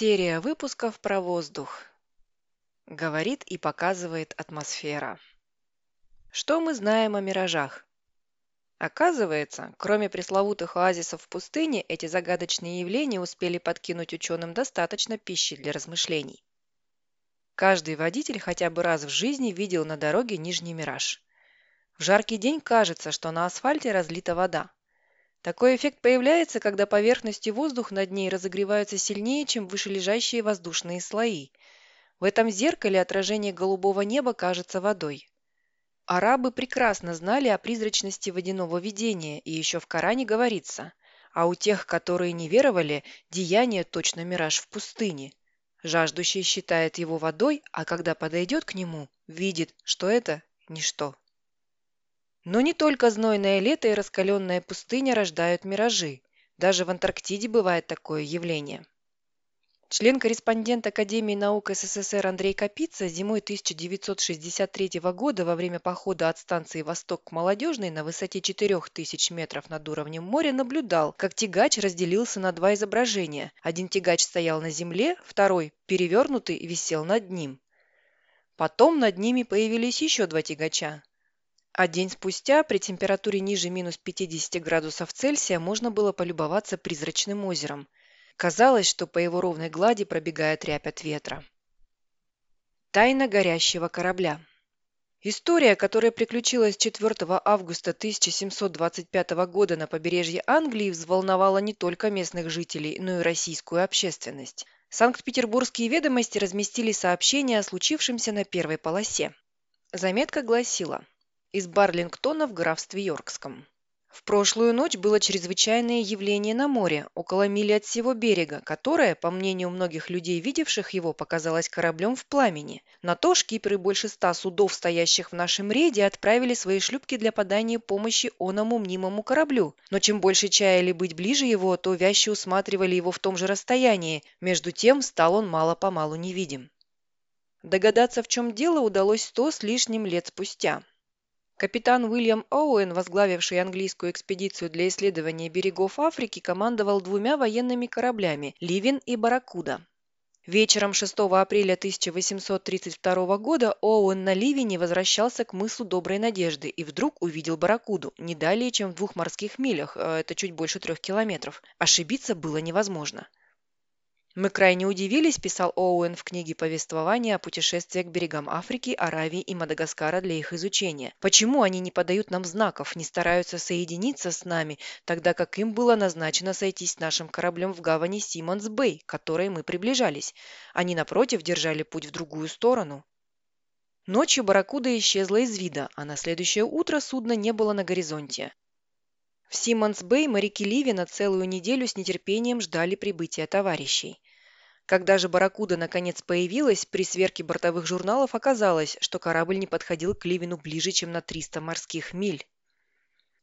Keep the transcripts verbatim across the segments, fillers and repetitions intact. Серия выпусков про воздух. Говорит и показывает атмосфера. Что мы знаем о миражах? Оказывается, кроме пресловутых оазисов в пустыне, эти загадочные явления успели подкинуть ученым достаточно пищи для размышлений. Каждый водитель хотя бы раз в жизни видел на дороге нижний мираж. В жаркий день кажется, что на асфальте разлита вода. Такой эффект появляется, когда поверхность и воздух над ней разогреваются сильнее, чем вышележащие воздушные слои. В этом зеркале отражение голубого неба кажется водой. Арабы прекрасно знали о призрачности водяного видения, и еще в Коране говорится: а у тех, которые не веровали, деяние точно мираж в пустыне. Жаждущий считает его водой, а когда подойдет к нему, видит, что это ничто. Но не только знойное лето и раскаленная пустыня рождают миражи. Даже в Антарктиде бывает такое явление. Член-корреспондент Академии наук СССР Андрей Капица зимой тысяча девятьсот шестьдесят третьего года во время похода от станции «Восток» к Молодежной на высоте четырех тысяч метров над уровнем моря наблюдал, как тягач разделился на два изображения. Один тягач стоял на земле, второй, перевернутый, висел над ним. Потом над ними появились еще два тягача. А день спустя при температуре ниже минус пятидесяти градусов Цельсия можно было полюбоваться призрачным озером. Казалось, что по его ровной глади пробегает рябь от ветра. Тайна горящего корабля. История, которая приключилась четвёртого августа тысяча семьсот двадцать пятого года на побережье Англии, взволновала не только местных жителей, но и российскую общественность. Санкт-Петербургские ведомости разместили сообщение о случившемся на первой полосе. Заметка гласила: из Барлингтона в графстве Йоркском. В прошлую ночь было чрезвычайное явление на море, около мили от всего берега, которое, по мнению многих людей, видевших его, показалось кораблем в пламени. На то шкиперы больше ста судов, стоящих в нашем рейде, отправили свои шлюпки для подания помощи оному мнимому кораблю, но чем больше чаяли быть ближе его, то вяще усматривали его в том же расстоянии, между тем стал он мало-помалу невидим. Догадаться, в чем дело, удалось сто с лишним лет спустя. Капитан Уильям Оуэн, возглавивший английскую экспедицию для исследования берегов Африки, командовал двумя военными кораблями «Ливин» и «Барракуда». Вечером шестого апреля тысяча восемьсот тридцать второго года Оуэн на «Ливине» возвращался к мысу Доброй Надежды и вдруг увидел «Барракуду» не далее, чем в двух морских милях, это чуть больше трех километров. Ошибиться было невозможно. «Мы крайне удивились», – писал Оуэн в книге повествования о путешествиях к берегам Африки, Аравии и Мадагаскара для их изучения. «Почему они не подают нам знаков, не стараются соединиться с нами, тогда как им было назначено сойтись с нашим кораблем в гавани Симонс-Бэй, к которой мы приближались? Они, напротив, держали путь в другую сторону». Ночью «Барракуда» исчезла из вида, а на следующее утро судна не было на горизонте. В Симонс-Бэй моряки Ливина целую неделю с нетерпением ждали прибытия товарищей. Когда же «Барракуда» наконец появилась, при сверке бортовых журналов оказалось, что корабль не подходил к Ливину ближе, чем на триста морских миль.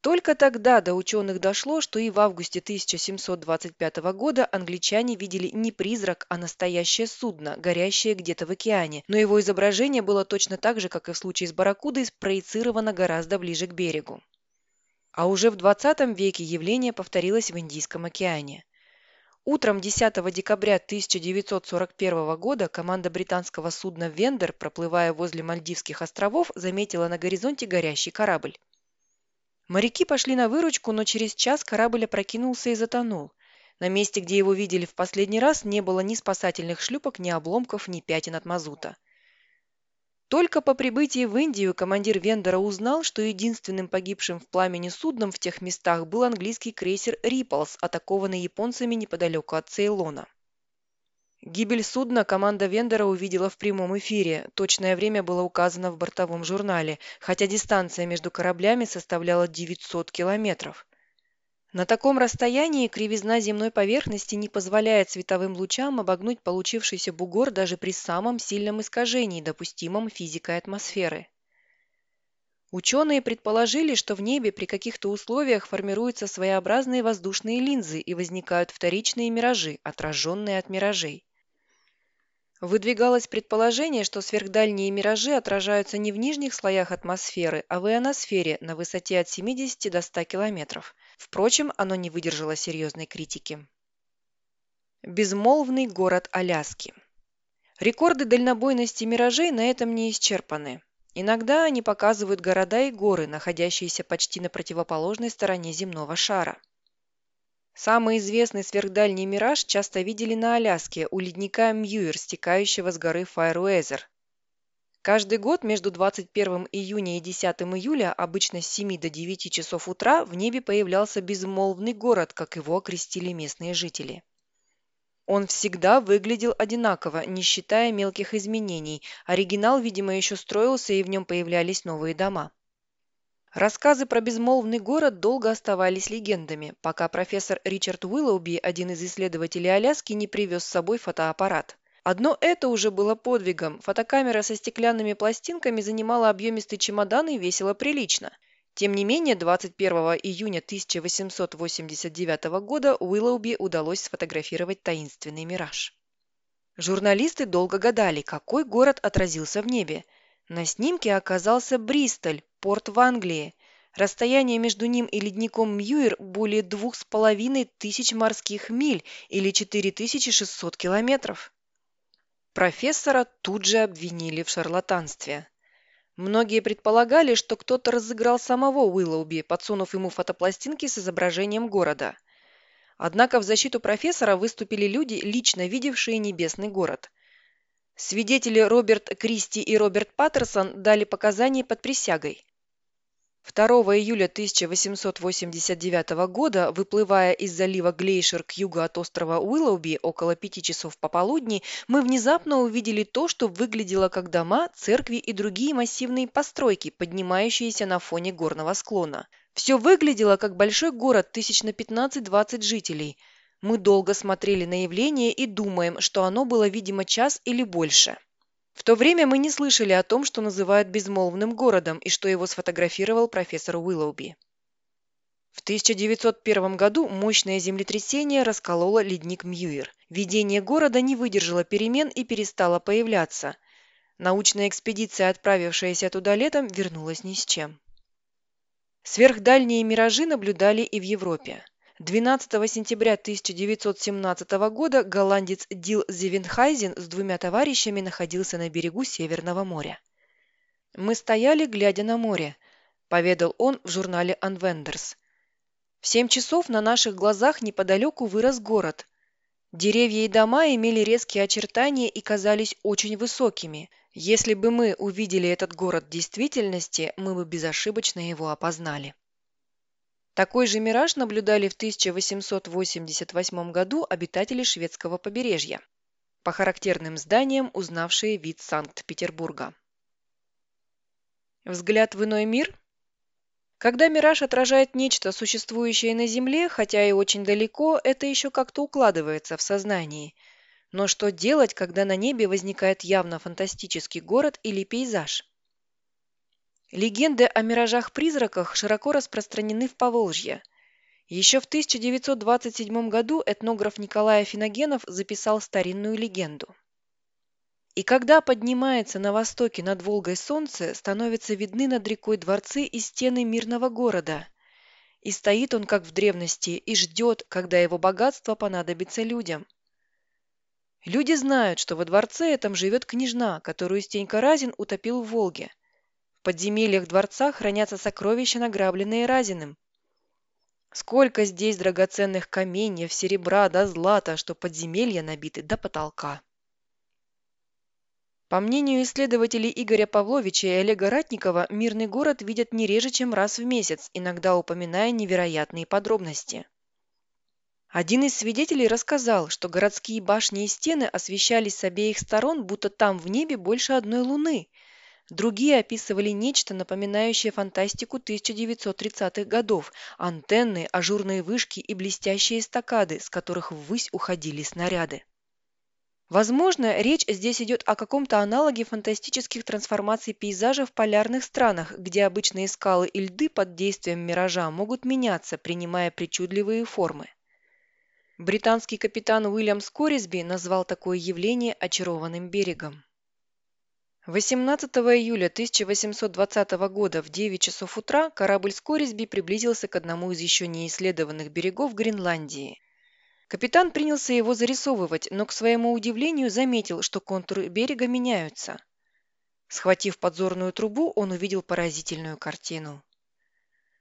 Только тогда до ученых дошло, что и в августе тысяча семьсот двадцать пятого года англичане видели не призрак, а настоящее судно, горящее где-то в океане, но его изображение было точно так же, как и в случае с «Барракудой», спроецировано гораздо ближе к берегу. А уже в двадцатом веке явление повторилось в Индийском океане. Утром десятого декабря тысяча девятьсот сорок первого года команда британского судна «Вендер», проплывая возле Мальдивских островов, заметила на горизонте горящий корабль. Моряки пошли на выручку, но через час корабль опрокинулся и затонул. На месте, где его видели в последний раз, не было ни спасательных шлюпок, ни обломков, ни пятен от мазута. Только по прибытии в Индию командир «Вендера» узнал, что единственным погибшим в пламени судном в тех местах был английский крейсер «Риплс», атакованный японцами неподалеку от Цейлона. Гибель судна команда «Вендера» увидела в прямом эфире. Точное время было указано в бортовом журнале, хотя дистанция между кораблями составляла девятьсот километров. На таком расстоянии кривизна земной поверхности не позволяет световым лучам обогнуть получившийся бугор даже при самом сильном искажении, допустимом физикой атмосферы. Ученые предположили, что в небе при каких-то условиях формируются своеобразные воздушные линзы и возникают вторичные миражи, отраженные от миражей. Выдвигалось предположение, что сверхдальние миражи отражаются не в нижних слоях атмосферы, а в ионосфере на высоте от семидесяти до ста километров. Впрочем, оно не выдержало серьезной критики. Безмолвный город Аляски. Рекорды дальнобойности миражей на этом не исчерпаны. Иногда они показывают города и горы, находящиеся почти на противоположной стороне земного шара. Самый известный сверхдальний мираж часто видели на Аляске у ледника Мьюир, стекающего с горы Файруэзер. Каждый год между двадцать первым июня и десятым июля, обычно с семи до девяти часов утра, в небе появлялся безмолвный город, как его окрестили местные жители. Он всегда выглядел одинаково, не считая мелких изменений. Оригинал, видимо, еще строился, и в нем появлялись новые дома. Рассказы про безмолвный город долго оставались легендами, пока профессор Ричард Уиллоуби, один из исследователей Аляски, не привез с собой фотоаппарат. Одно это уже было подвигом. Фотокамера со стеклянными пластинками занимала объемистый чемодан и весила прилично. Тем не менее, двадцать первого июня тысяча восемьсот восемьдесят девятого года Уиллоуби удалось сфотографировать таинственный мираж. Журналисты долго гадали, какой город отразился в небе. На снимке оказался Бристоль, порт в Англии. Расстояние между ним и ледником Мьюир более двух с половиной тысяч морских миль или четыре тысячи шестьсот километров. Профессора тут же обвинили в шарлатанстве. Многие предполагали, что кто-то разыграл самого Уиллоуби, подсунув ему фотопластинки с изображением города. Однако в защиту профессора выступили люди, лично видевшие небесный город. Свидетели Роберт Кристи и Роберт Паттерсон дали показания под присягой. второго июля тысяча восемьсот восемьдесят девятого года, выплывая из залива Глейшер к югу от острова Уиллоуби около пяти часов пополудни, мы внезапно увидели то, что выглядело как дома, церкви и другие массивные постройки, поднимающиеся на фоне горного склона. Все выглядело как большой город, тысяч на пятнадцать-двадцать жителей. Мы долго смотрели на явление и думаем, что оно было, видимо, час или больше. В то время мы не слышали о том, что называют безмолвным городом, и что его сфотографировал профессор Уиллоуби. В тысяча девятьсот первом году мощное землетрясение раскололо ледник Мьюир. Видение города не выдержало перемен и перестало появляться. Научная экспедиция, отправившаяся туда летом, вернулась ни с чем. Сверхдальние миражи наблюдали и в Европе. двенадцатого сентября тысяча девятьсот семнадцатого года голландец Дил Зевенхайзен с двумя товарищами находился на берегу Северного моря. «Мы стояли, глядя на море», – поведал он в журнале «Анвендерс». «В семь часов на наших глазах неподалеку вырос город. Деревья и дома имели резкие очертания и казались очень высокими. Если бы мы увидели этот город в действительности, мы бы безошибочно его опознали». Такой же мираж наблюдали в тысяча восемьсот восемьдесят восьмом году обитатели шведского побережья, по характерным зданиям узнавшие вид Санкт-Петербурга. Взгляд в иной мир? Когда мираж отражает нечто, существующее на Земле, хотя и очень далеко, это еще как-то укладывается в сознании. Но что делать, когда на небе возникает явно фантастический город или пейзаж? Легенды о миражах-призраках широко распространены в Поволжье. Еще в тысяча девятьсот двадцать седьмом году этнограф Николай Афиногенов записал старинную легенду. «И когда поднимается на востоке над Волгой солнце, становятся видны над рекой дворцы и стены мирного города. И стоит он, как в древности, и ждет, когда его богатство понадобится людям». Люди знают, что во дворце этом живет княжна, которую Стенька Разин утопил в Волге. В подземельях дворца хранятся сокровища, награбленные Разиным. Сколько здесь драгоценных каменьев, серебра да злата, что подземелья набиты до потолка. По мнению исследователей Игоря Павловича и Олега Ратникова, мирный город видят не реже, чем раз в месяц, иногда упоминая невероятные подробности. Один из свидетелей рассказал, что городские башни и стены освещались с обеих сторон, будто там в небе больше одной луны. Другие описывали нечто, напоминающее фантастику тысяча девятьсот тридцатых годов – антенны, ажурные вышки и блестящие эстакады, с которых ввысь уходили снаряды. Возможно, речь здесь идет о каком-то аналоге фантастических трансформаций пейзажа в полярных странах, где обычные скалы и льды под действием миража могут меняться, принимая причудливые формы. Британский капитан Уильям Скорсби назвал такое явление «очарованным берегом». восемнадцатого июля тысяча восемьсот двадцатого года в девять часов утра корабль Скорсби приблизился к одному из еще неисследованных берегов Гренландии. Капитан принялся его зарисовывать, но, к своему удивлению, заметил, что контуры берега меняются. Схватив подзорную трубу, он увидел поразительную картину.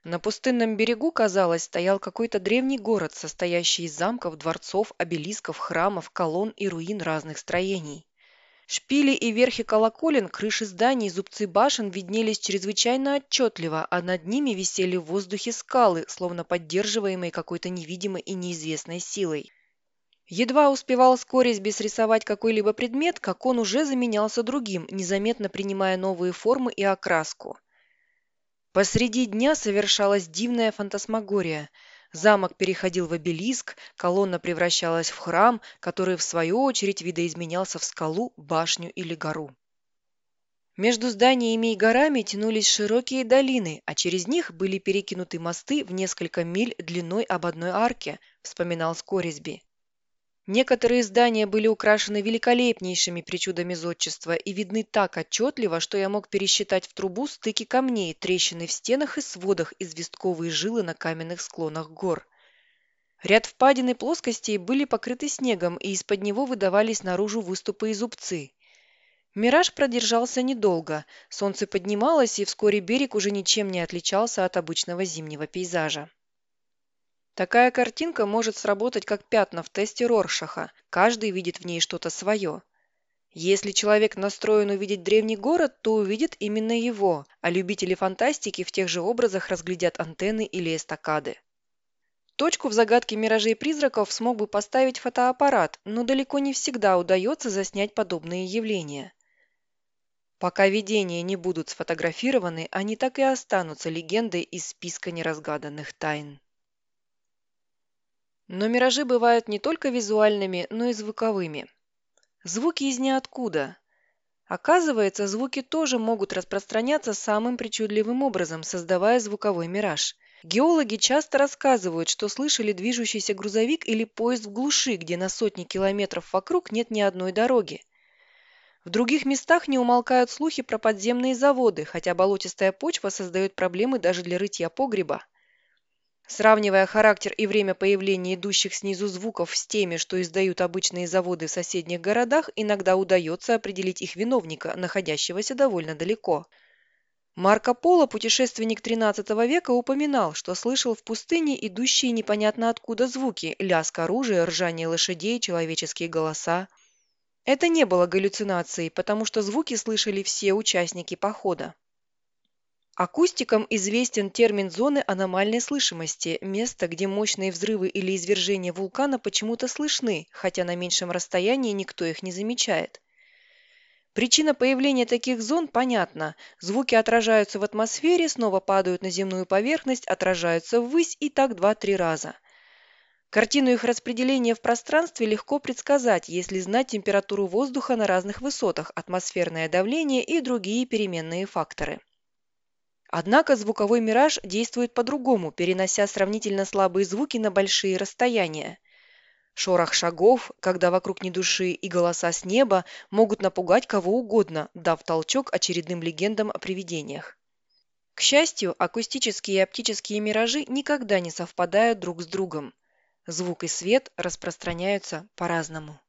На пустынном берегу, казалось, стоял какой-то древний город, состоящий из замков, дворцов, обелисков, храмов, колонн и руин разных строений. Шпили и верхи колоколен, крыши зданий, зубцы башен виднелись чрезвычайно отчетливо, а над ними висели в воздухе скалы, словно поддерживаемые какой-то невидимой и неизвестной силой. Едва успевал Скорсби срисовать какой-либо предмет, как он уже заменялся другим, незаметно принимая новые формы и окраску. Посреди дня совершалась дивная фантасмагория. Замок переходил в обелиск, колонна превращалась в храм, который в свою очередь видоизменялся в скалу, башню или гору. Между зданиями и горами тянулись широкие долины, а через них были перекинуты мосты в несколько миль длиной об одной арке, вспоминал Скорсби. Некоторые здания были украшены великолепнейшими причудами зодчества и видны так отчетливо, что я мог пересчитать в трубу стыки камней, трещины в стенах и сводах, известковые жилы на каменных склонах гор. Ряд впадин и плоскостей были покрыты снегом, и из-под него выдавались наружу выступы и зубцы. Мираж продержался недолго, солнце поднималось, и вскоре берег уже ничем не отличался от обычного зимнего пейзажа. Такая картинка может сработать как пятна в тесте Роршаха. Каждый видит в ней что-то свое. Если человек настроен увидеть древний город, то увидит именно его, а любители фантастики в тех же образах разглядят антенны или эстакады. Точку в загадке миражей призраков смог бы поставить фотоаппарат, но далеко не всегда удается заснять подобные явления. Пока видения не будут сфотографированы, они так и останутся легендой из списка неразгаданных тайн. Но миражи бывают не только визуальными, но и звуковыми. Звуки из ниоткуда. Оказывается, звуки тоже могут распространяться самым причудливым образом, создавая звуковой мираж. Геологи часто рассказывают, что слышали движущийся грузовик или поезд в глуши, где на сотни километров вокруг нет ни одной дороги. В других местах не умолкают слухи про подземные заводы, хотя болотистая почва создает проблемы даже для рытья погреба. Сравнивая характер и время появления идущих снизу звуков с теми, что издают обычные заводы в соседних городах, иногда удается определить их виновника, находящегося довольно далеко. Марко Поло, путешественник тринадцатого века, упоминал, что слышал в пустыне идущие непонятно откуда звуки – лязг оружия, ржание лошадей, человеческие голоса. Это не было галлюцинацией, потому что звуки слышали все участники похода. Акустикам известен термин зоны аномальной слышимости – место, где мощные взрывы или извержения вулкана почему-то слышны, хотя на меньшем расстоянии никто их не замечает. Причина появления таких зон понятна. Звуки отражаются в атмосфере, снова падают на земную поверхность, отражаются ввысь и так два-три раза. Картину их распределения в пространстве легко предсказать, если знать температуру воздуха на разных высотах, атмосферное давление и другие переменные факторы. Однако звуковой мираж действует по-другому, перенося сравнительно слабые звуки на большие расстояния. Шорох шагов, когда вокруг ни души, и голоса с неба могут напугать кого угодно, дав толчок очередным легендам о привидениях. К счастью, акустические и оптические миражи никогда не совпадают друг с другом. Звук и свет распространяются по-разному.